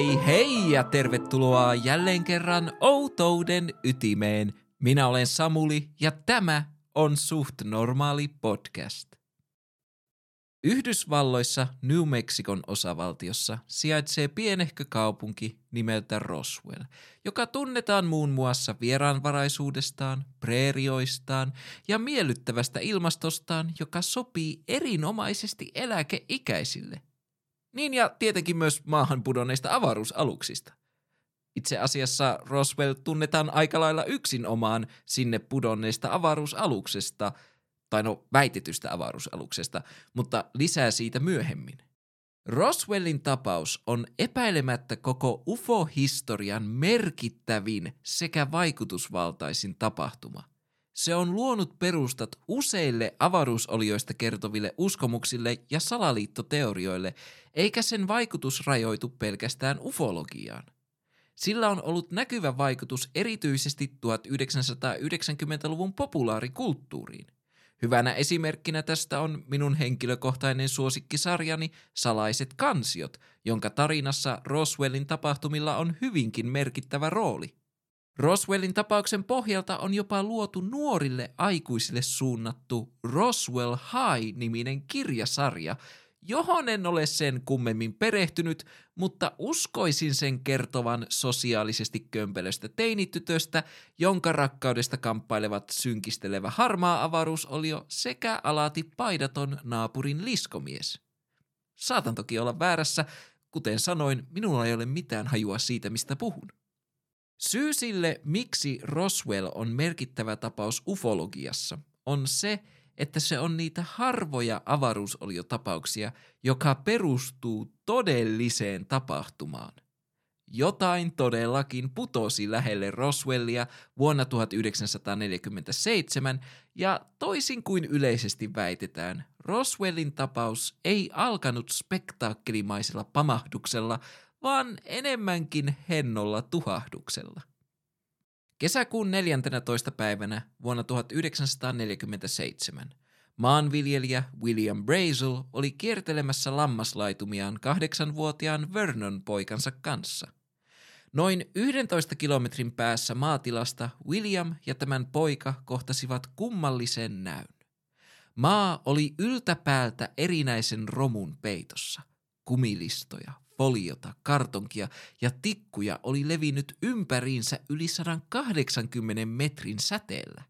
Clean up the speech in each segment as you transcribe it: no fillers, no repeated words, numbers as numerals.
Hei hei ja tervetuloa jälleen kerran outouden ytimeen. Minä olen Samuli ja tämä on Suht Normaali Podcast. Yhdysvalloissa New Mexicon osavaltiossa sijaitsee pienehkö kaupunki nimeltä Roswell, joka tunnetaan muun muassa vieraanvaraisuudestaan, preerioistaan ja miellyttävästä ilmastostaan, joka sopii erinomaisesti eläkeikäisille. Niin ja tietenkin myös maahan pudonneista avaruusaluksista. Itse asiassa Roswell tunnetaan aika lailla yksinomaan sinne pudonneista avaruusaluksesta, tai no väitetystä avaruusaluksesta, mutta lisää siitä myöhemmin. Roswellin tapaus on epäilemättä koko UFO-historian merkittävin sekä vaikutusvaltaisin tapahtuma. Se on luonut perustat useille avaruusolioista kertoville uskomuksille ja salaliittoteorioille, eikä sen vaikutus rajoitu pelkästään ufologiaan. Sillä on ollut näkyvä vaikutus erityisesti 1990-luvun populaarikulttuuriin. Hyvänä esimerkkinä tästä on minun henkilökohtainen suosikkisarjani Salaiset kansiot, jonka tarinassa Roswellin tapahtumilla on hyvinkin merkittävä rooli. Roswellin tapauksen pohjalta on jopa luotu nuorille aikuisille suunnattu Roswell High-niminen kirjasarja, johon en ole sen kummemmin perehtynyt, mutta uskoisin sen kertovan sosiaalisesti kömpelöstä teinitytöstä, jonka rakkaudesta kamppailevat synkistelevä harmaa avaruusolio sekä alati paidaton naapurin liskomies. Saatan toki olla väärässä, kuten sanoin, minulla ei ole mitään hajua siitä, mistä puhun. Syy sille, miksi Roswell on merkittävä tapaus ufologiassa, on se, että se on niitä harvoja avaruusoliotapauksia, joka perustuu todelliseen tapahtumaan. Jotain todellakin putosi lähelle Roswellia vuonna 1947, ja toisin kuin yleisesti väitetään, Roswellin tapaus ei alkanut spektaakkelimaisella pamahduksella, vaan enemmänkin hennolla tuhahduksella. Kesäkuun 14. päivänä vuonna 1947 maanviljelijä William Brazel oli kiertelemässä lammaslaitumiaan 8-vuotiaan Vernon poikansa kanssa. Noin 11 kilometrin päässä maatilasta William ja tämän poika kohtasivat kummallisen näyn. Maa oli yltäpäältä erinäisen romun peitossa, kumilistoja, foliota, kartonkia ja tikkuja oli levinnyt ympäriinsä yli 180 metrin säteellä.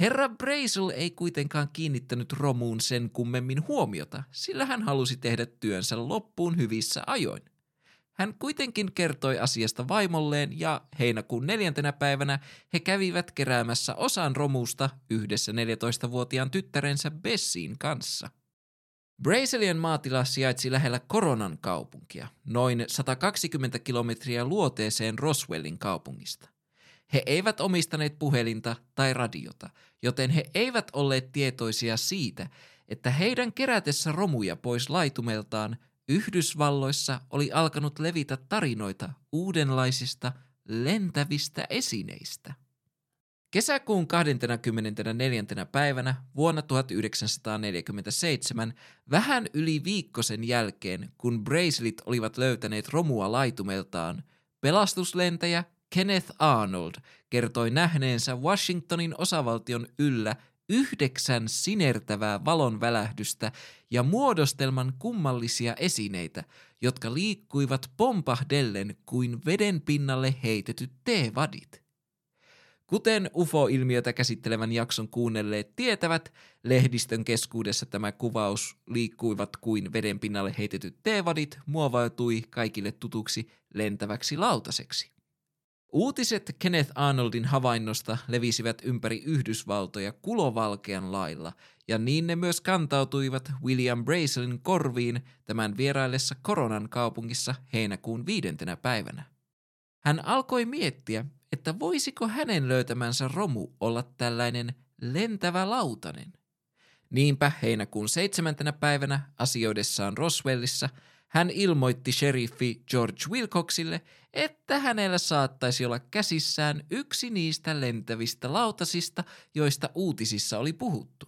Herra Brazel ei kuitenkaan kiinnittänyt romuun sen kummemmin huomiota, sillä hän halusi tehdä työnsä loppuun hyvissä ajoin. Hän kuitenkin kertoi asiasta vaimolleen ja heinäkuun 4. päivänä he kävivät keräämässä osan romusta yhdessä 14-vuotiaan tyttärensä Bessin kanssa. Brazelien maatila sijaitsi lähellä Coronan kaupunkia, noin 120 kilometriä luoteeseen Roswellin kaupungista. He eivät omistaneet puhelinta tai radiota, joten he eivät olleet tietoisia siitä, että heidän kerätessä romuja pois laitumeltaan Yhdysvalloissa oli alkanut levitä tarinoita uudenlaisista lentävistä esineistä. Kesäkuun 24. päivänä vuonna 1947, vähän yli viikko sen jälkeen, kun Brazelit olivat löytäneet romua laitumeltaan, pelastuslentäjä Kenneth Arnold kertoi nähneensä Washingtonin osavaltion yllä 9 sinertävää valonvälähdystä ja muodostelman kummallisia esineitä, jotka liikkuivat pompahdellen kuin veden pinnalle heitetyt teevadit. Kuten UFO-ilmiötä käsittelevän jakson kuunnelleet tietävät, lehdistön keskuudessa tämä kuvaus liikkuivat kuin veden pinnalle heitetyt teevadit muovautui kaikille tutuksi lentäväksi lautaseksi. Uutiset Kenneth Arnoldin havainnosta levisivät ympäri Yhdysvaltoja kulovalkean lailla, ja niin ne myös kantautuivat William Brazelin korviin tämän vieraillessa Coronan kaupungissa heinäkuun 5. päivänä. Hän alkoi miettiä, että voisiko hänen löytämänsä romu olla tällainen lentävä lautanen. Niinpä heinäkuun 7. päivänä asioidessaan Roswellissa hän ilmoitti sheriffi George Wilcoxille, että hänellä saattaisi olla käsissään yksi niistä lentävistä lautasista, joista uutisissa oli puhuttu.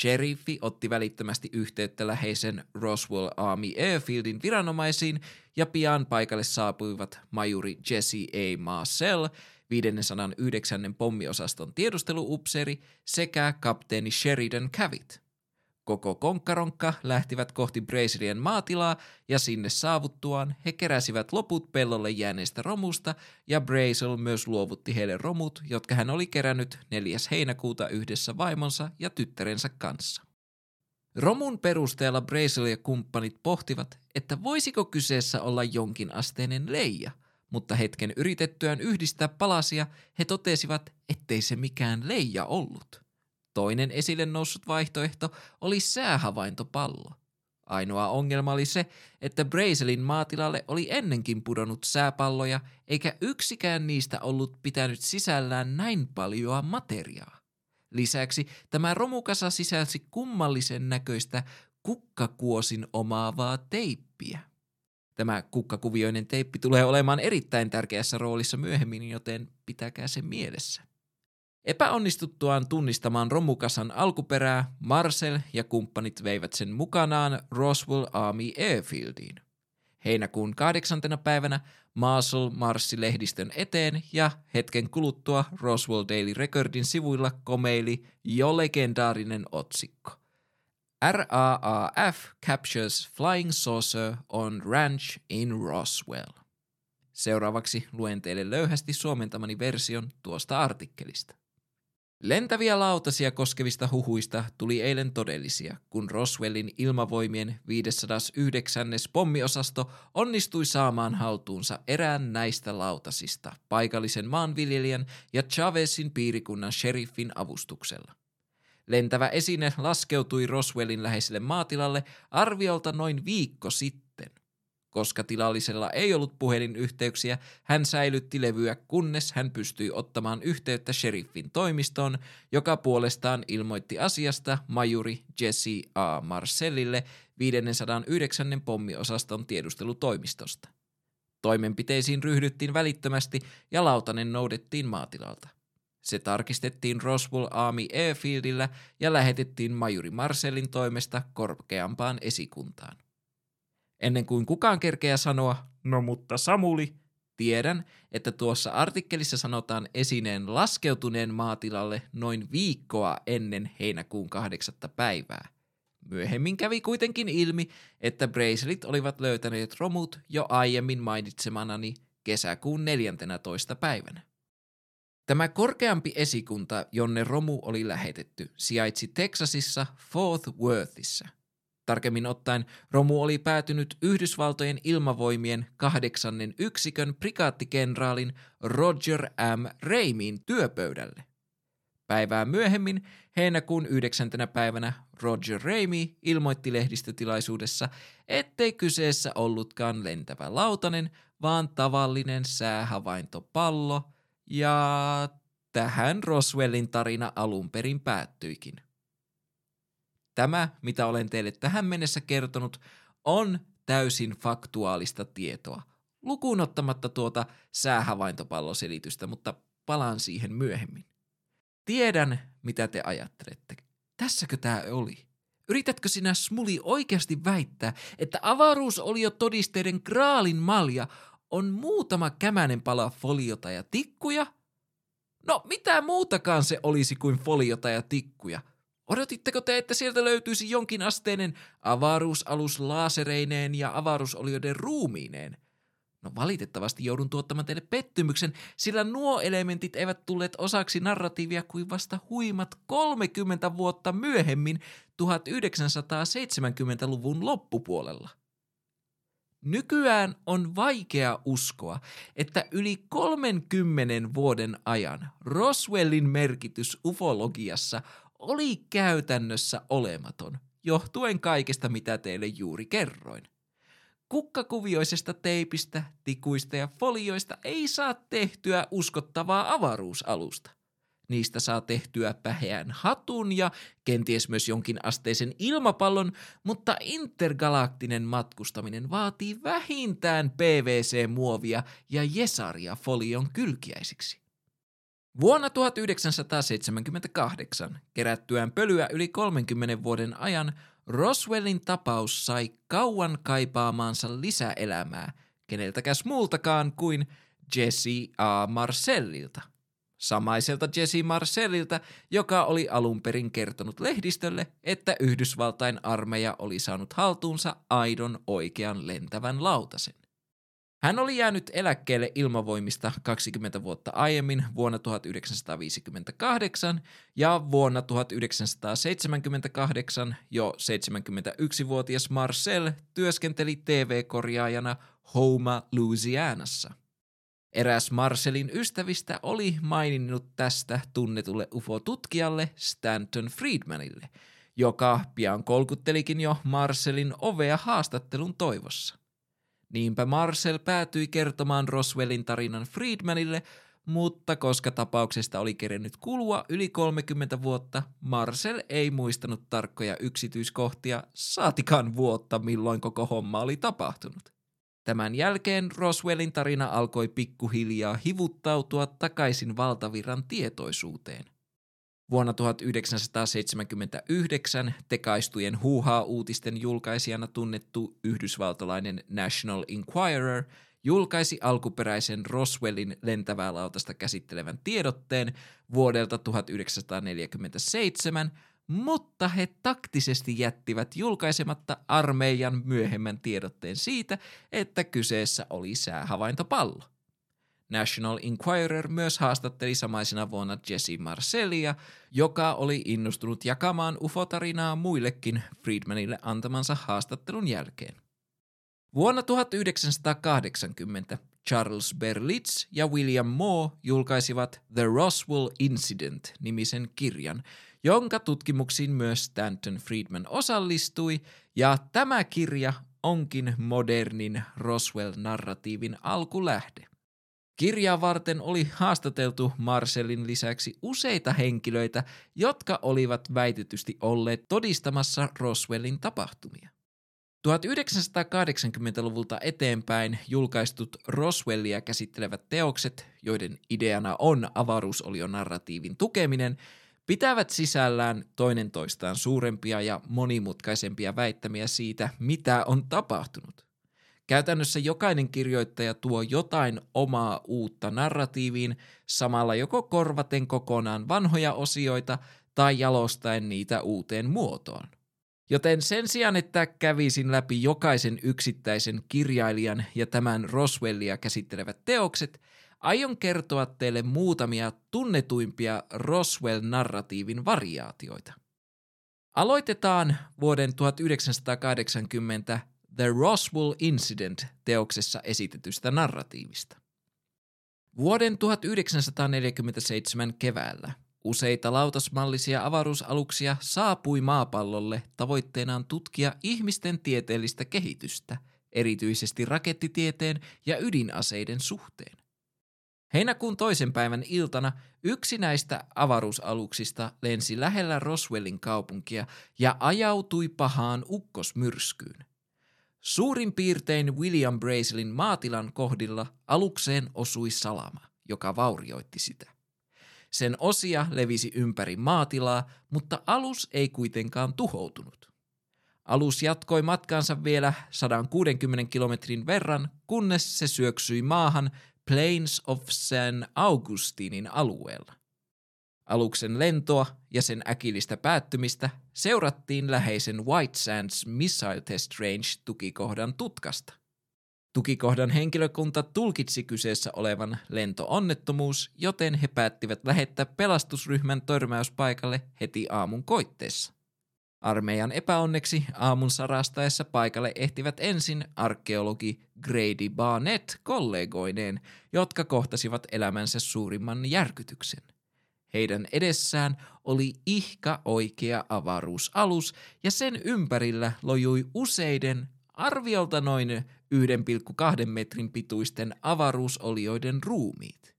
Sheriffi otti välittömästi yhteyttä läheisen Roswell Army Airfieldin viranomaisiin ja pian paikalle saapuivat majuri Jesse A. Marcel, 509. pommiosaston tiedusteluupseeri sekä kapteeni Sheridan Cavitt. Koko konkkaronkka lähtivät kohti Brazelien maatilaa ja sinne saavuttuaan he keräsivät loput pellolle jääneistä romusta ja Brazel myös luovutti heille romut, jotka hän oli kerännyt 4. heinäkuuta yhdessä vaimonsa ja tyttärensä kanssa. Romun perusteella Brazel ja kumppanit pohtivat, että voisiko kyseessä olla jonkinasteinen leija, mutta hetken yritettyään yhdistää palasia he totesivat, ettei se mikään leija ollut. Toinen esille noussut vaihtoehto oli säähavaintopallo. Ainoa ongelma oli se, että Brazelin maatilalle oli ennenkin pudonnut sääpalloja, eikä yksikään niistä ollut pitänyt sisällään näin paljoa materiaa. Lisäksi tämä romukasa sisälsi kummallisen näköistä kukkakuosin omaavaa teippiä. Tämä kukkakuvioinen teippi tulee olemaan erittäin tärkeässä roolissa myöhemmin, joten pitäkää se mielessä. Epäonnistuttuaan tunnistamaan romukasan alkuperää, Marcel ja kumppanit veivät sen mukanaan Roswell Army Airfieldiin. Heinäkuun 8. päivänä Marcel marssi lehdistön eteen ja hetken kuluttua Roswell Daily Recordin sivuilla komeili jo legendaarinen otsikko. RAAF captures flying saucer on ranch in Roswell. Seuraavaksi luen teille löyhästi suomentamani version tuosta artikkelista. Lentäviä lautasia koskevista huhuista tuli eilen todellisia, kun Roswellin ilmavoimien 509. pommiosasto onnistui saamaan haltuunsa erään näistä lautasista paikallisen maanviljelijän ja Chavezin piirikunnan sheriffin avustuksella. Lentävä esine laskeutui Roswellin läheiselle maatilalle arviolta noin viikko sitten. Koska tilallisella ei ollut puhelinyhteyksiä, hän säilytti levyä, kunnes hän pystyi ottamaan yhteyttä sheriffin toimistoon, joka puolestaan ilmoitti asiasta majuri Jesse A. Marcelille 509. pommiosaston tiedustelutoimistosta. Toimenpiteisiin ryhdyttiin välittömästi ja lautanen noudettiin maatilalta. Se tarkistettiin Roswell Army Airfieldillä ja lähetettiin majuri Marcelin toimesta korkeampaan esikuntaan. Ennen kuin kukaan kerkeää sanoa, no mutta Samuli, tiedän, että tuossa artikkelissa sanotaan esineen laskeutuneen maatilalle noin viikkoa ennen heinäkuun 8. päivää. Myöhemmin kävi kuitenkin ilmi, että Brazelit olivat löytäneet romut jo aiemmin mainitsemanani kesäkuun 14. päivänä. Tämä korkeampi esikunta, jonne romu oli lähetetty, sijaitsi Teksasissa Fort Worthissa. Tarkemmin ottaen romu oli päätynyt Yhdysvaltojen ilmavoimien 8. yksikön prikaattikenraalin Roger M. Rameyin työpöydälle. Päivää myöhemmin, heinäkuun 9. päivänä, Roger Ramey ilmoitti lehdistötilaisuudessa, ettei kyseessä ollutkaan lentävä lautanen, vaan tavallinen säähavaintopallo, ja tähän Roswellin tarina alun perin päättyikin. Tämä, mitä olen teille tähän mennessä kertonut, on täysin faktuaalista tietoa, lukuun ottamatta tuota säähavaintopalloselitystä, mutta palaan siihen myöhemmin. Tiedän, mitä te ajattelette. Tässäkö tämä oli? Yritätkö sinä, Smuli, oikeasti väittää, että avaruusoliotodisteiden graalin malja on muutama kämänen pala foliota ja tikkuja? No, mitä muutakaan se olisi kuin foliota ja tikkuja? Odotitteko te, että sieltä löytyisi jonkinasteinen avaruusalus laasereineen ja avaruusolioiden ruumiineen? No valitettavasti joudun tuottamaan teille pettymyksen, sillä nuo elementit eivät tulleet osaksi narratiivia kuin vasta huimat 30 vuotta myöhemmin 1970-luvun loppupuolella. Nykyään on vaikea uskoa, että yli 30 vuoden ajan Roswellin merkitys ufologiassa oli käytännössä olematon, johtuen kaikesta, mitä teille juuri kerroin. Kukkakuvioisesta teipistä, tikuista ja folioista ei saa tehtyä uskottavaa avaruusalusta. Niistä saa tehtyä päheän hatun ja kenties myös jonkinasteisen ilmapallon, mutta intergalaktinen matkustaminen vaatii vähintään PVC-muovia ja jesaria folion kylkiäisiksi. Vuonna 1978 kerättyään pölyä yli 30 vuoden ajan Roswellin tapaus sai kauan kaipaamaansa lisäelämää keneltäkäs muultakaan kuin Jesse A. Marcelilta. Samaiselta Jesse Marcelilta, joka oli alun perin kertonut lehdistölle, että Yhdysvaltain armeija oli saanut haltuunsa aidon oikean lentävän lautasen. Hän oli jäänyt eläkkeelle ilmavoimista 20 vuotta aiemmin vuonna 1958 ja vuonna 1978 jo 71-vuotias Marcel työskenteli TV-korjaajana Houma, Louisianassa. Eräs Marcelin ystävistä oli maininnut tästä tunnetulle UFO-tutkijalle Stanton Friedmanille, joka pian kolkuttelikin jo Marcelin ovea haastattelun toivossa. Niinpä Marcel päätyi kertomaan Roswellin tarinan Friedmanille, mutta koska tapauksesta oli kerennyt kulua yli 30 vuotta, Marcel ei muistanut tarkkoja yksityiskohtia, saatikaan vuotta milloin koko homma oli tapahtunut. Tämän jälkeen Roswellin tarina alkoi pikkuhiljaa hivuttautua takaisin valtavirran tietoisuuteen. Vuonna 1979 tekaistujen huuhaa-uutisten julkaisijana tunnettu yhdysvaltalainen National Enquirer julkaisi alkuperäisen Roswellin lentävää lautasta käsittelevän tiedotteen vuodelta 1947, mutta he taktisesti jättivät julkaisematta armeijan myöhemmän tiedotteen siitä, että kyseessä oli säähavaintopallo. National Enquirer myös haastatteli samaisena vuonna Jesse Marcelia, joka oli innostunut jakamaan UFO-tarinaa muillekin Friedmanille antamansa haastattelun jälkeen. Vuonna 1980 Charles Berlitz ja William Moore julkaisivat The Roswell Incident -nimisen kirjan, jonka tutkimuksiin myös Stanton Friedman osallistui, ja tämä kirja onkin modernin Roswell-narratiivin alkulähde. Kirjaa varten oli haastateltu Marcelin lisäksi useita henkilöitä, jotka olivat väitetysti olleet todistamassa Roswellin tapahtumia. 1980-luvulta eteenpäin julkaistut Roswellia käsittelevät teokset, joiden ideana on avaruusolionarratiivin tukeminen, pitävät sisällään toinen toistaan suurempia ja monimutkaisempia väittämiä siitä, mitä on tapahtunut. Käytännössä jokainen kirjoittaja tuo jotain omaa uutta narratiiviin, samalla joko korvaten kokonaan vanhoja osioita tai jalostaen niitä uuteen muotoon. Joten sen sijaan, että kävisin läpi jokaisen yksittäisen kirjailijan ja tämän Roswellia käsittelevät teokset, aion kertoa teille muutamia tunnetuimpia Roswell-narratiivin variaatioita. Aloitetaan vuoden 1980 The Roswell Incident -teoksessa esitetystä narratiivista. Vuoden 1947 keväällä useita lautasmallisia avaruusaluksia saapui maapallolle tavoitteenaan tutkia ihmisten tieteellistä kehitystä, erityisesti rakettitieteen ja ydinaseiden suhteen. Heinäkuun toisen päivän iltana yksi näistä avaruusaluksista lensi lähellä Roswellin kaupunkia ja ajautui pahaan ukkosmyrskyyn. Suurin piirtein William Brazelin maatilan kohdilla alukseen osui salama, joka vaurioitti sitä. Sen osia levisi ympäri maatilaa, mutta alus ei kuitenkaan tuhoutunut. Alus jatkoi matkaansa vielä 160 kilometrin verran, kunnes se syöksyi maahan Plains of San Augustinin alueella. Aluksen lentoa ja sen äkillistä päättymistä seurattiin läheisen White Sands Missile Test Range -tukikohdan tutkasta. Tukikohdan henkilökunta tulkitsi kyseessä olevan lentoonnettomuus, joten he päättivät lähettää pelastusryhmän törmäyspaikalle heti aamun koitteessa. Armeijan epäonneksi aamun sarastaessa paikalle ehtivät ensin arkeologi Grady Barnett kollegoineen, jotka kohtasivat elämänsä suurimman järkytyksen. Heidän edessään oli ihka oikea avaruusalus ja sen ympärillä lojui useiden arviolta noin 1,2 metrin pituisten avaruusolioiden ruumiit.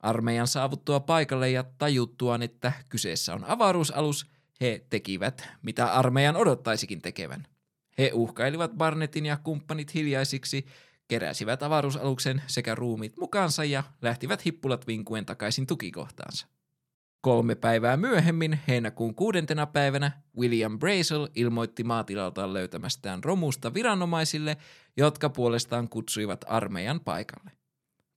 Armeijan saavuttua paikalle ja tajuttuaan, että kyseessä on avaruusalus, he tekivät, mitä armeijan odottaisikin tekevän. He uhkailivat Barnettin ja kumppanit hiljaisiksi, keräsivät avaruusaluksen sekä ruumiit mukaansa ja lähtivät hippulat vinkuen takaisin tukikohtaansa. 3 päivää myöhemmin, heinäkuun 6. päivänä, William Brazel ilmoitti maatilaltaan löytämästään romusta viranomaisille, jotka puolestaan kutsuivat armeijan paikalle.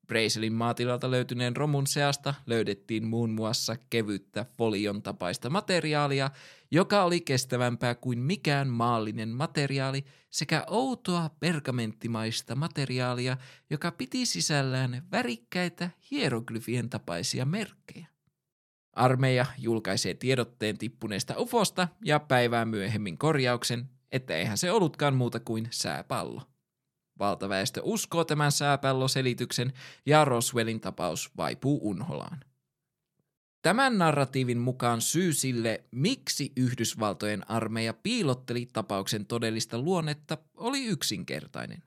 Brazelin maatilalta löytyneen romun seasta löydettiin muun muassa kevyttä folion tapaista materiaalia, joka oli kestävämpää kuin mikään maallinen materiaali, sekä outoa pergamenttimaista materiaalia, joka piti sisällään värikkäitä hieroglyfien tapaisia merkkejä. Armeija julkaisee tiedotteen tippuneesta ufosta ja päivää myöhemmin korjauksen, että eihän se ollutkaan muuta kuin sääpallo. Valtaväestö uskoo tämän sääpalloselityksen ja Roswellin tapaus vaipuu unholaan. Tämän narratiivin mukaan syy sille, miksi Yhdysvaltojen armeija piilotteli tapauksen todellista luonnetta, oli yksinkertainen.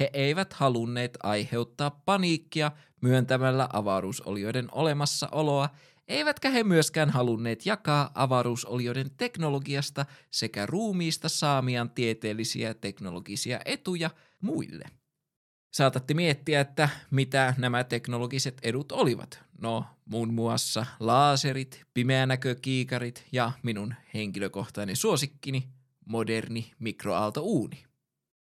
He eivät halunneet aiheuttaa paniikkia myöntämällä avaruusolioiden olemassaoloa, eivätkä he myöskään halunneet jakaa avaruusolioiden teknologiasta sekä ruumiista saamiaan tieteellisiä ja teknologisia etuja muille. Saatatte miettiä, että mitä nämä teknologiset edut olivat. No, muun muassa laaserit, pimeänäkökiikarit ja minun henkilökohtainen suosikkini, moderni mikroaaltouuni.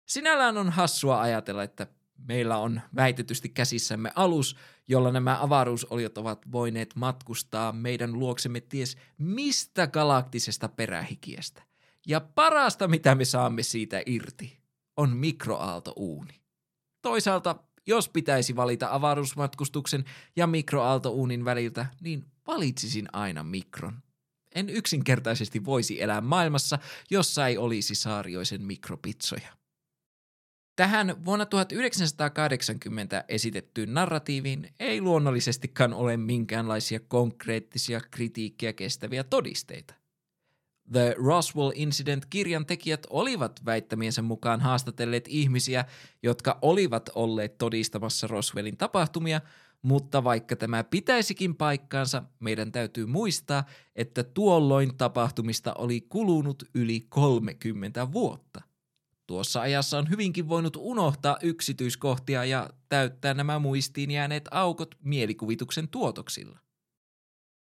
Sinällään on hassua ajatella, että meillä on väitetysti käsissämme alus, jolla nämä avaruusoliot ovat voineet matkustaa meidän luoksemme ties mistä galaktisesta perähikiästä. Ja parasta, mitä me saamme siitä irti, on mikroaaltouuni. Toisaalta, jos pitäisi valita avaruusmatkustuksen ja mikroaaltouunin väliltä, niin valitsisin aina mikron. En yksinkertaisesti voisi elää maailmassa, jossa ei olisi Saarioisen mikropitsoja. Tähän vuonna 1980 esitettyyn narratiiviin ei luonnollisestikaan ole minkäänlaisia konkreettisia kritiikkiä kestäviä todisteita. The Roswell Incident-kirjan tekijät olivat väittämiensä mukaan haastatelleet ihmisiä, jotka olivat olleet todistamassa Roswellin tapahtumia, mutta vaikka tämä pitäisikin paikkaansa, meidän täytyy muistaa, että tuolloin tapahtumista oli kulunut yli 30 vuotta. Tuossa ajassa on hyvinkin voinut unohtaa yksityiskohtia ja täyttää nämä muistiin jääneet aukot mielikuvituksen tuotoksilla.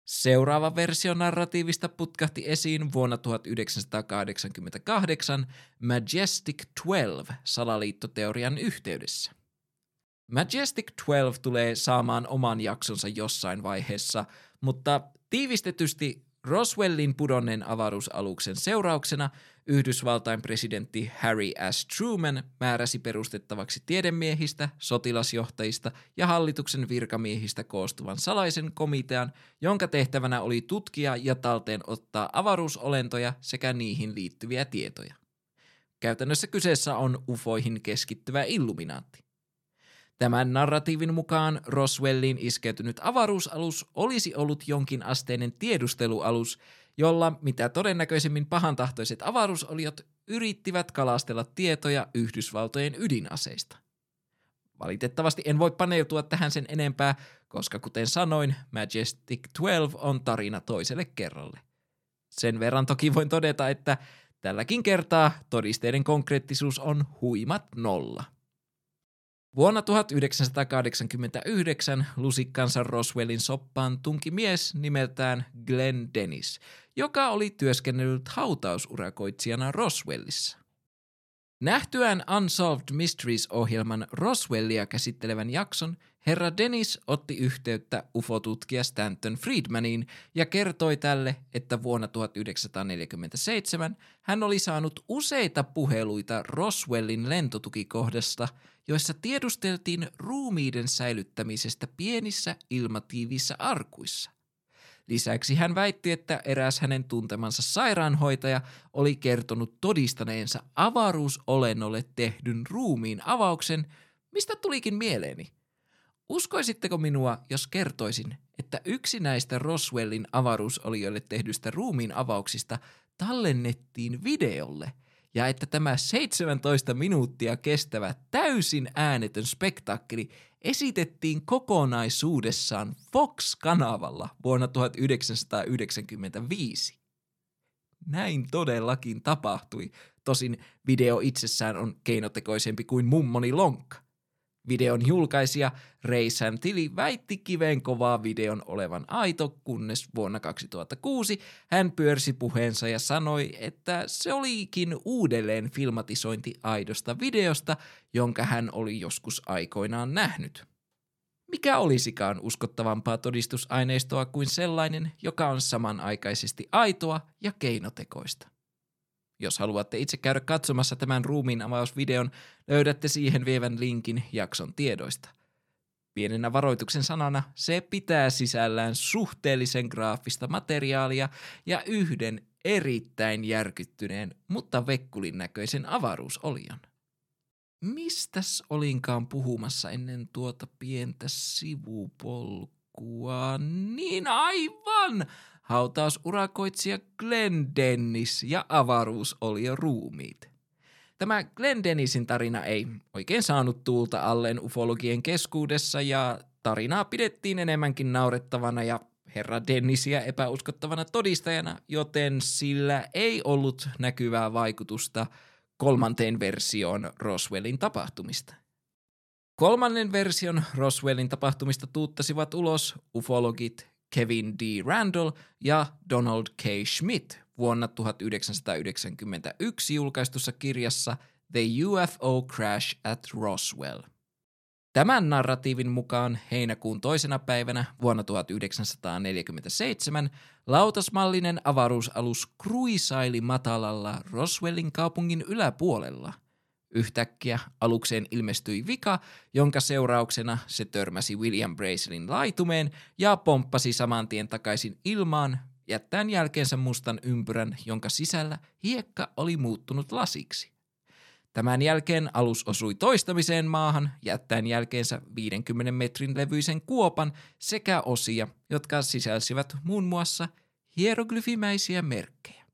Seuraava versio narratiivista putkahti esiin vuonna 1988 Majestic 12 salaliittoteorian yhteydessä. Majestic 12 tulee saamaan oman jaksonsa jossain vaiheessa, mutta tiivistetysti Roswellin pudonneen avaruusaluksen seurauksena Yhdysvaltain presidentti Harry S. Truman määräsi perustettavaksi tiedemiehistä, sotilasjohtajista ja hallituksen virkamiehistä koostuvan salaisen komitean, jonka tehtävänä oli tutkia ja talteenottaa avaruusolentoja sekä niihin liittyviä tietoja. Käytännössä kyseessä on ufoihin keskittyvä illuminaatti. Tämän narratiivin mukaan Roswelliin iskeytynyt avaruusalus olisi ollut jonkinasteinen tiedustelualus, jolla mitä todennäköisemmin pahantahtoiset avaruusoliot yrittivät kalastella tietoja Yhdysvaltojen ydinaseista. Valitettavasti en voi paneutua tähän sen enempää, koska kuten sanoin, Majestic 12 on tarina toiselle kerralle. Sen verran toki voin todeta, että tälläkin kertaa todisteiden konkreettisuus on huimat nolla. Vuonna 1989 lusikkansa Roswellin soppaan tunki mies nimeltään Glenn Dennis, joka oli työskennellyt hautausurakoitsijana Roswellissa. Nähtyään Unsolved Mysteries-ohjelman Roswellia käsittelevän jakson, herra Dennis otti yhteyttä UFO-tutkija Stanton Friedmaniin ja kertoi tälle, että vuonna 1947 hän oli saanut useita puheluita Roswellin lentotukikohdasta, joissa tiedusteltiin ruumiiden säilyttämisestä pienissä ilmatiivissä arkuissa. Lisäksi hän väitti, että eräs hänen tuntemansa sairaanhoitaja oli kertonut todistaneensa avaruusolennolle tehdyn ruumiin avauksen, mistä tulikin mieleeni. Uskoisitteko minua, jos kertoisin, että yksi näistä Roswellin avaruusolioille tehdystä ruumiin avauksista tallennettiin videolle ja että tämä 17 minuuttia kestävä täysin äänetön spektaakkeli esitettiin kokonaisuudessaan Fox-kanavalla vuonna 1995. Näin todellakin tapahtui, tosin video itsessään on keinotekoisempi kuin mummoni lonkka. Videon julkaisija Ray Santilli väitti kiveen kovaa videon olevan aito, kunnes vuonna 2006 hän pyörsi puheensa ja sanoi, että se olikin uudelleen filmatisointi aidosta videosta, jonka hän oli joskus aikoinaan nähnyt. Mikä olisikaan uskottavampaa todistusaineistoa kuin sellainen, joka on samanaikaisesti aitoa ja keinotekoista? Jos haluatte itse käydä katsomassa tämän ruumiinavausvideon, löydätte siihen vievän linkin jakson tiedoista. Pienenä varoituksen sanana se pitää sisällään suhteellisen graafista materiaalia ja yhden erittäin järkyttyneen, mutta vekkulin näköisen avaruusolion. Mistäs olinkaan puhumassa ennen tuota pientä sivupolkua? Niin aivan! Hautausurakoitsija Glenn Dennis ja avaruusolio ruumiit. Tämä Glenn Dennisin tarina ei oikein saanut tuulta alleen ufologien keskuudessa ja tarinaa pidettiin enemmänkin naurettavana ja herra Dennisiä epäuskottavana todistajana, joten sillä ei ollut näkyvää vaikutusta kolmanteen versioon Roswellin tapahtumista. Kolmannen version Roswellin tapahtumista tuuttasivat ulos ufologit Kevin D. Randall ja Donald K. Schmidt vuonna 1991 julkaistussa kirjassa The UFO Crash at Roswell. Tämän narratiivin mukaan heinäkuun toisena päivänä vuonna 1947 lautasmallinen avaruusalus kruisaili matalalla Roswellin kaupungin yläpuolella. Yhtäkkiä alukseen ilmestyi vika, jonka seurauksena se törmäsi William Brazelin laitumeen ja pomppasi saman tien takaisin ilmaan, jättäen jälkeensä mustan ympyrän, jonka sisällä hiekka oli muuttunut lasiksi. Tämän jälkeen alus osui toistamiseen maahan, jättäen jälkeensä 50 metrin levyisen kuopan sekä osia, jotka sisälsivät muun muassa hieroglyfimäisiä merkkejä.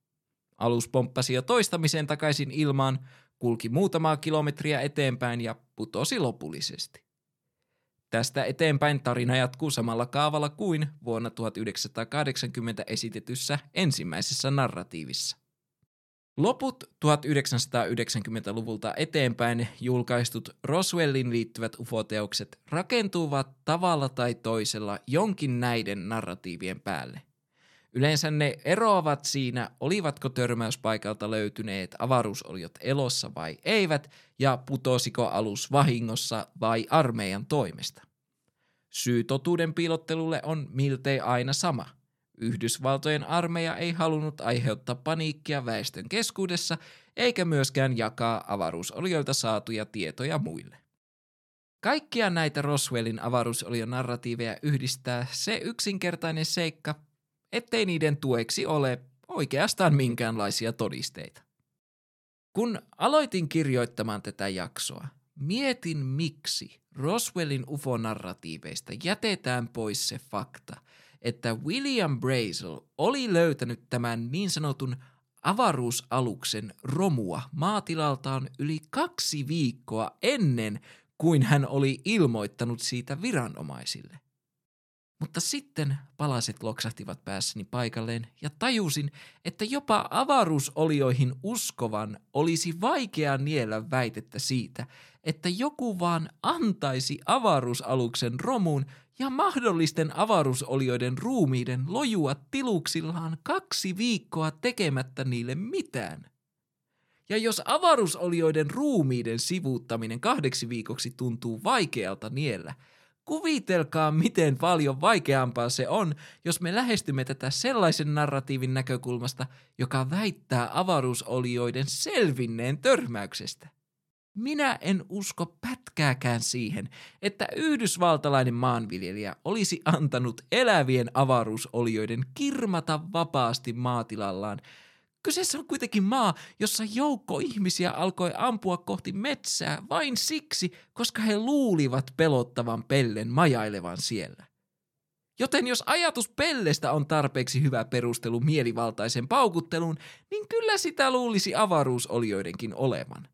Alus pomppasi jo toistamiseen takaisin ilmaan, kulki muutamaa kilometriä eteenpäin ja putosi lopullisesti. Tästä eteenpäin tarina jatkuu samalla kaavalla kuin vuonna 1980 esitetyssä ensimmäisessä narratiivissa. Loput 1990-luvulta eteenpäin julkaistut Roswellin liittyvät ufoteokset rakentuvat tavalla tai toisella jonkin näiden narratiivien päälle. Yleensä ne eroavat siinä, olivatko törmäyspaikalta löytyneet avaruusoliot elossa vai eivät, ja putosiko alus vahingossa vai armeijan toimesta. Syy totuuden piilottelulle on miltei aina sama. Yhdysvaltojen armeija ei halunnut aiheuttaa paniikkia väestön keskuudessa, eikä myöskään jakaa avaruusolioilta saatuja tietoja muille. Kaikkia näitä Roswellin avaruusolion-narratiiveja yhdistää se yksinkertainen seikka, ettei niiden tueksi ole oikeastaan minkäänlaisia todisteita. Kun aloitin kirjoittamaan tätä jaksoa, mietin miksi Roswellin ufonarratiiveista jätetään pois se fakta, että William Brazel oli löytänyt tämän niin sanotun avaruusaluksen romua maatilaltaan yli 2 viikkoa ennen kuin hän oli ilmoittanut siitä viranomaisille. Mutta sitten palaset loksahtivat päässäni paikalleen ja tajusin, että jopa avaruusolioihin uskovan olisi vaikea niellä väitettä siitä, että joku vaan antaisi avaruusaluksen romuun ja mahdollisten avaruusolioiden ruumiiden lojua tiluksillaan 2 viikkoa tekemättä niille mitään. Ja jos avaruusolioiden ruumiiden sivuuttaminen 2 viikoksi tuntuu vaikealta niellä, kuvitelkaa, miten paljon vaikeampaa se on, jos me lähestymme tätä sellaisen narratiivin näkökulmasta, joka väittää avaruusolioiden selvinneen törmäyksestä. Minä en usko pätkääkään siihen, että yhdysvaltalainen maanviljelijä olisi antanut elävien avaruusolioiden kirmata vapaasti maatilallaan. Kyseessä on kuitenkin maa, jossa joukko ihmisiä alkoi ampua kohti metsää vain siksi, koska he luulivat pelottavan pellen majailevan siellä. Joten jos ajatus pellestä on tarpeeksi hyvä perustelu mielivaltaisen paukutteluun, niin kyllä sitä luulisi avaruusolioidenkin olevan.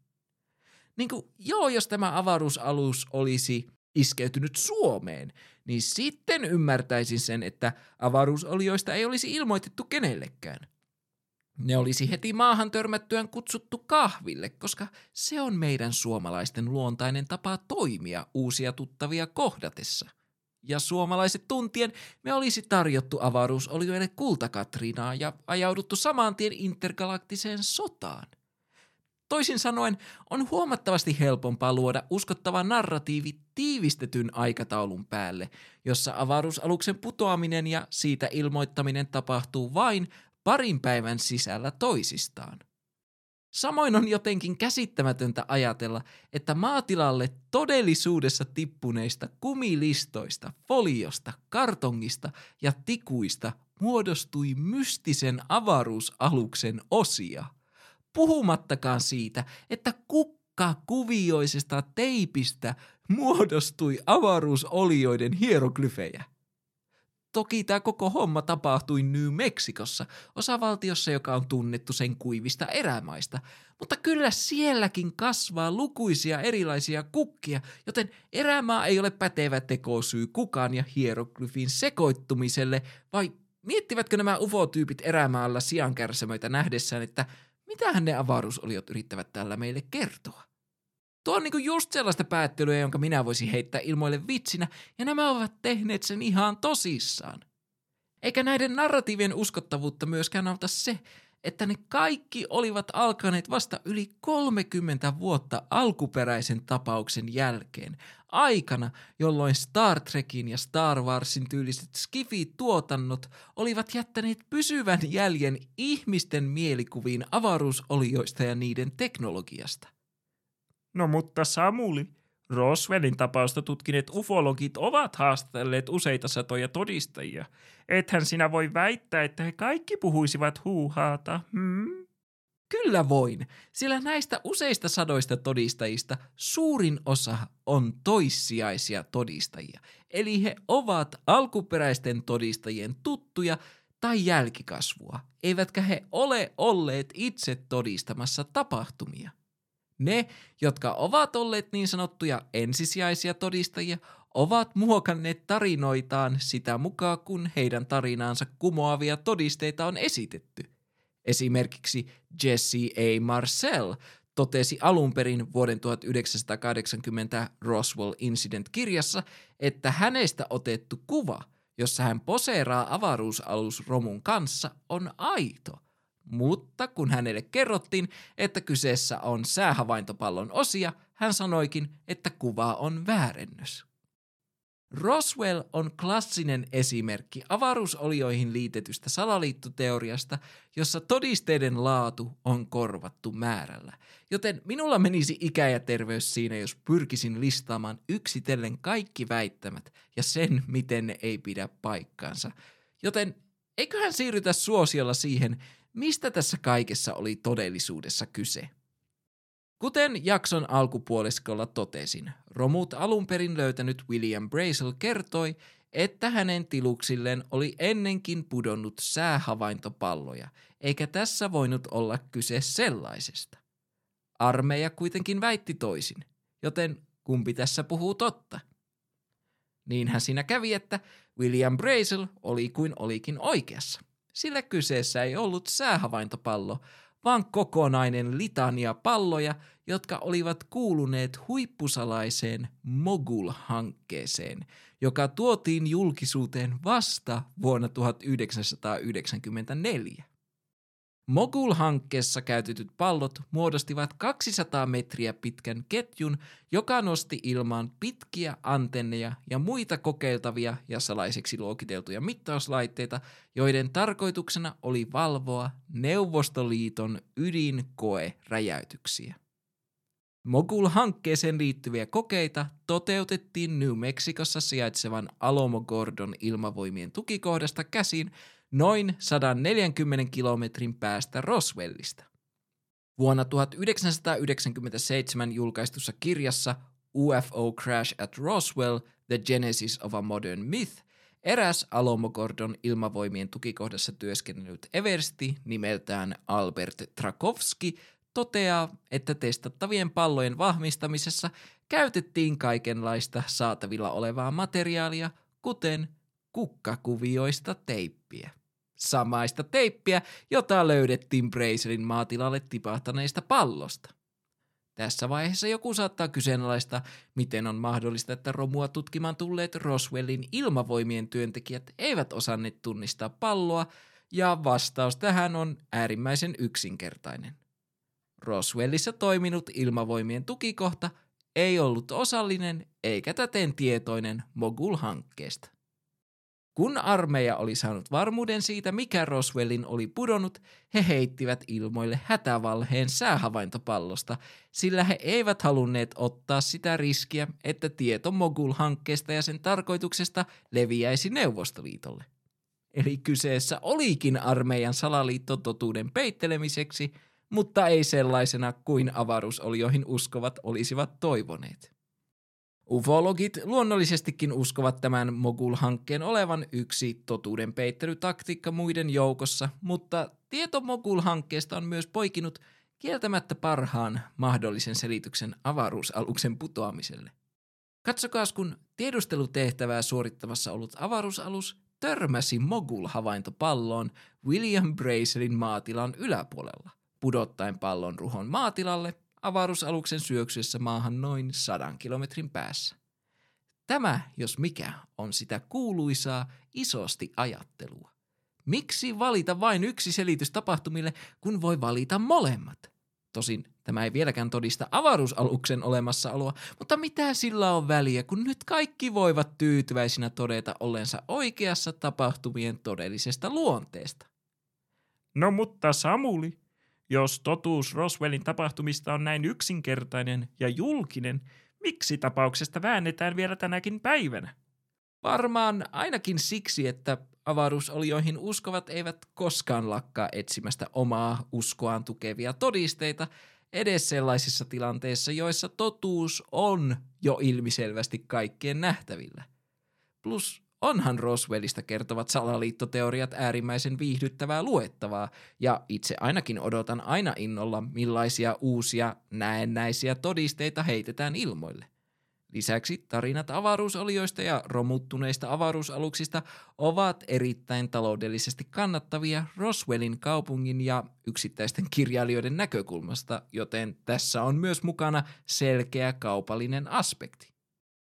Jos tämä avaruusalus olisi iskeytynyt Suomeen, niin sitten ymmärtäisin sen, että avaruusolioista ei olisi ilmoitettu kenellekään. Ne olisi heti maahan törmättyään kutsuttu kahville, koska se on meidän suomalaisten luontainen tapa toimia uusia tuttavia kohdatessa. Ja suomalaiset tuntien me olisi tarjottu avaruusolioille kultakatrinaa ja ajauduttu saman tien intergalaktiseen sotaan. Toisin sanoen on huomattavasti helpompaa luoda uskottava narratiivi tiivistetyn aikataulun päälle, jossa avaruusaluksen putoaminen ja siitä ilmoittaminen tapahtuu vain parin päivän sisällä toisistaan. Samoin on jotenkin käsittämätöntä ajatella, että maatilalle todellisuudessa tippuneista kumilistoista, foliosta, kartongista ja tikuista muodostui mystisen avaruusaluksen osia. Puhumattakaan siitä, että kukkakuvioisesta teipistä muodostui avaruusolioiden hieroglyfejä. Toki tämä koko homma tapahtui New Mexicossa, osavaltiossa, joka on tunnettu sen kuivista erämaista, mutta kyllä sielläkin kasvaa lukuisia erilaisia kukkia, joten erämaa ei ole pätevä tekosyy kukaan ja hieroglyfin sekoittumiselle, vai miettivätkö nämä ufotyypit erämaalla sijankärsämöitä nähdessään, että mitähän ne avaruusoliot yrittävät tällä meille kertoa? Tuo on niinku just sellaista päättelyä, jonka minä voisin heittää ilmoille vitsinä, ja nämä ovat tehneet sen ihan tosissaan. Eikä näiden narratiivien uskottavuutta myöskään auta se, että ne kaikki olivat alkaneet vasta yli 30 vuotta alkuperäisen tapauksen jälkeen, aikana, jolloin Star Trekin ja Star Warsin tyyliset Skifi-tuotannot olivat jättäneet pysyvän jäljen ihmisten mielikuviin avaruusolioista ja niiden teknologiasta. No mutta Samuli, Roswellin tapausta tutkineet ufologit ovat haastelleet useita satoja todistajia. Ethän sinä voi väittää, että he kaikki puhuisivat huuhaata, Kyllä voin, sillä näistä useista sadoista todistajista suurin osa on toissijaisia todistajia. Eli he ovat alkuperäisten todistajien tuttuja tai jälkikasvua, eivätkä he ole olleet itse todistamassa tapahtumia. Ne, jotka ovat olleet niin sanottuja ensisijaisia todistajia, ovat muokanneet tarinoitaan sitä mukaan, kun heidän tarinaansa kumoavia todisteita on esitetty. Esimerkiksi Jesse A. Marcel totesi alun perin vuoden 1980 Roswell Incident-kirjassa, että hänestä otettu kuva, jossa hän poseeraa avaruusalusromun kanssa, on aito. Mutta kun hänelle kerrottiin, että kyseessä on säähavaintopallon osia, hän sanoikin, että kuva on väärennös. Roswell on klassinen esimerkki avaruusolioihin liitetystä salaliittoteoriasta, jossa todisteiden laatu on korvattu määrällä. Joten minulla menisi ikä ja terveys siinä, jos pyrkisin listaamaan yksitellen kaikki väittämät ja sen, miten ne ei pidä paikkaansa. Joten eiköhän siirrytä suosiolla siihen, mistä tässä kaikessa oli todellisuudessa kyse? Kuten jakson alkupuoliskolla totesin, romut alun perin löytänyt William Brazel kertoi, että hänen tiluksilleen oli ennenkin pudonnut säähavaintopalloja, eikä tässä voinut olla kyse sellaisesta. Armeija kuitenkin väitti toisin, joten kumpi tässä puhuu totta? Niinhän siinä kävi, että William Brazel oli kuin olikin oikeassa. Sillä kyseessä ei ollut säähavaintopallo, vaan kokonainen litania palloja, jotka olivat kuuluneet huippusalaiseen Mogul-hankkeeseen, joka tuotiin julkisuuteen vasta vuonna 1994. Mogul-hankkeessa käytetyt pallot muodostivat 200 metriä pitkän ketjun, joka nosti ilmaan pitkiä antenneja ja muita kokeiltavia ja salaiseksi luokiteltuja mittauslaitteita, joiden tarkoituksena oli valvoa Neuvostoliiton ydinkoeräjäytyksiä. Mogul-hankkeeseen liittyviä kokeita toteutettiin New Mexicossa sijaitsevan Alamogordon ilmavoimien tukikohdasta käsin noin 140 kilometrin päästä Roswellista. Vuonna 1997 julkaistussa kirjassa UFO Crash at Roswell – The Genesis of a Modern Myth eräs Alamogordon ilmavoimien tukikohdassa työskennellyt eversti nimeltään Albert Trakowski toteaa, että testattavien pallojen vahvistamisessa käytettiin kaikenlaista saatavilla olevaa materiaalia, kuten kukkakuvioista teippiä. samaista teippiä, jota löydettiin Brazelin maatilalle tipahtaneesta pallosta. Tässä vaiheessa joku saattaa kyseenalaista, miten on mahdollista, että romua tutkimaan tulleet Roswellin ilmavoimien työntekijät eivät osanneet tunnistaa palloa, ja vastaus tähän on äärimmäisen yksinkertainen. Roswellissa toiminut ilmavoimien tukikohta ei ollut osallinen eikä täten tietoinen Mogul-hankkeesta. Kun armeija oli saanut varmuuden siitä, mikä Roswellin oli pudonnut, he heittivät ilmoille hätävalheen säähavaintopallosta, sillä he eivät halunneet ottaa sitä riskiä, että tieto Mogul-hankkeesta ja sen tarkoituksesta leviäisi Neuvostoliitolle. Eli kyseessä olikin armeijan salaliitto totuuden peittelemiseksi, mutta ei sellaisena kuin avaruusolioihin uskovat olisivat toivoneet. Ufologit luonnollisestikin uskovat tämän Mogul-hankkeen olevan yksi totuuden peittelytaktiikka muiden joukossa, mutta tieto Mogul-hankkeesta on myös poikinut kieltämättä parhaan mahdollisen selityksen avaruusaluksen putoamiselle. Katsokaas, kun tiedustelutehtävää suorittavassa ollut avaruusalus törmäsi Mogul-havaintopalloon William Brazelin maatilan yläpuolella, pudottaen pallon ruhon maatilalle avaruusaluksen syöksyessä maahan noin 100 kilometrin päässä. Tämä, jos mikä, on sitä kuuluisaa isosti ajattelua. Miksi valita vain yksi selitys tapahtumille, kun voi valita molemmat? Tosin tämä ei vieläkään todista avaruusaluksen olemassaoloa, mutta mitä sillä on väliä, kun nyt kaikki voivat tyytyväisinä todeta olleensa oikeassa tapahtumien todellisesta luonteesta? No mutta Samuli, jos totuus Roswellin tapahtumista on näin yksinkertainen ja julkinen, miksi tapauksesta väännetään vielä tänäkin päivänä? Varmaan ainakin siksi, että avaruusolioihin uskovat eivät koskaan lakkaa etsimästä omaa uskoaan tukevia todisteita, edes sellaisissa tilanteissa, joissa totuus on jo ilmiselvästi kaikkien nähtävillä. Plus onhan Roswellista kertovat salaliittoteoriat äärimmäisen viihdyttävää luettavaa, ja itse ainakin odotan aina innolla, millaisia uusia näennäisiä todisteita heitetään ilmoille. Lisäksi tarinat avaruusolioista ja romuttuneista avaruusaluksista ovat erittäin taloudellisesti kannattavia Roswellin kaupungin ja yksittäisten kirjailijoiden näkökulmasta, joten tässä on myös mukana selkeä kaupallinen aspekti.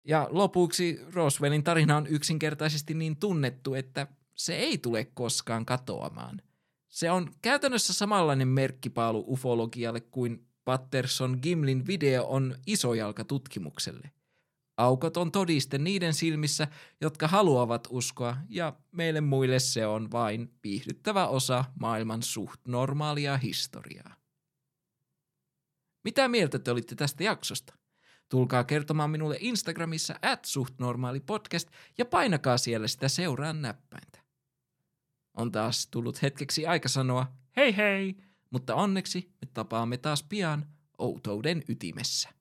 Ja lopuksi Roswellin tarina on yksinkertaisesti niin tunnettu, että se ei tule koskaan katoamaan. Se on käytännössä samanlainen merkkipaalu ufologialle kuin Patterson-Gimlin video on isojalkatutkimukselle. Aukot on todiste niiden silmissä, jotka haluavat uskoa, ja meille muille se on vain viihdyttävä osa maailman suht normaalia historiaa. Mitä mieltä te olitte tästä jaksosta? Tulkaa kertomaan minulle Instagramissa @suhtnormaalipodcast ja painakaa siellä sitä seuraan näppäintä. On taas tullut hetkeksi aika sanoa hei hei, mutta onneksi me tapaamme taas pian outouden ytimessä.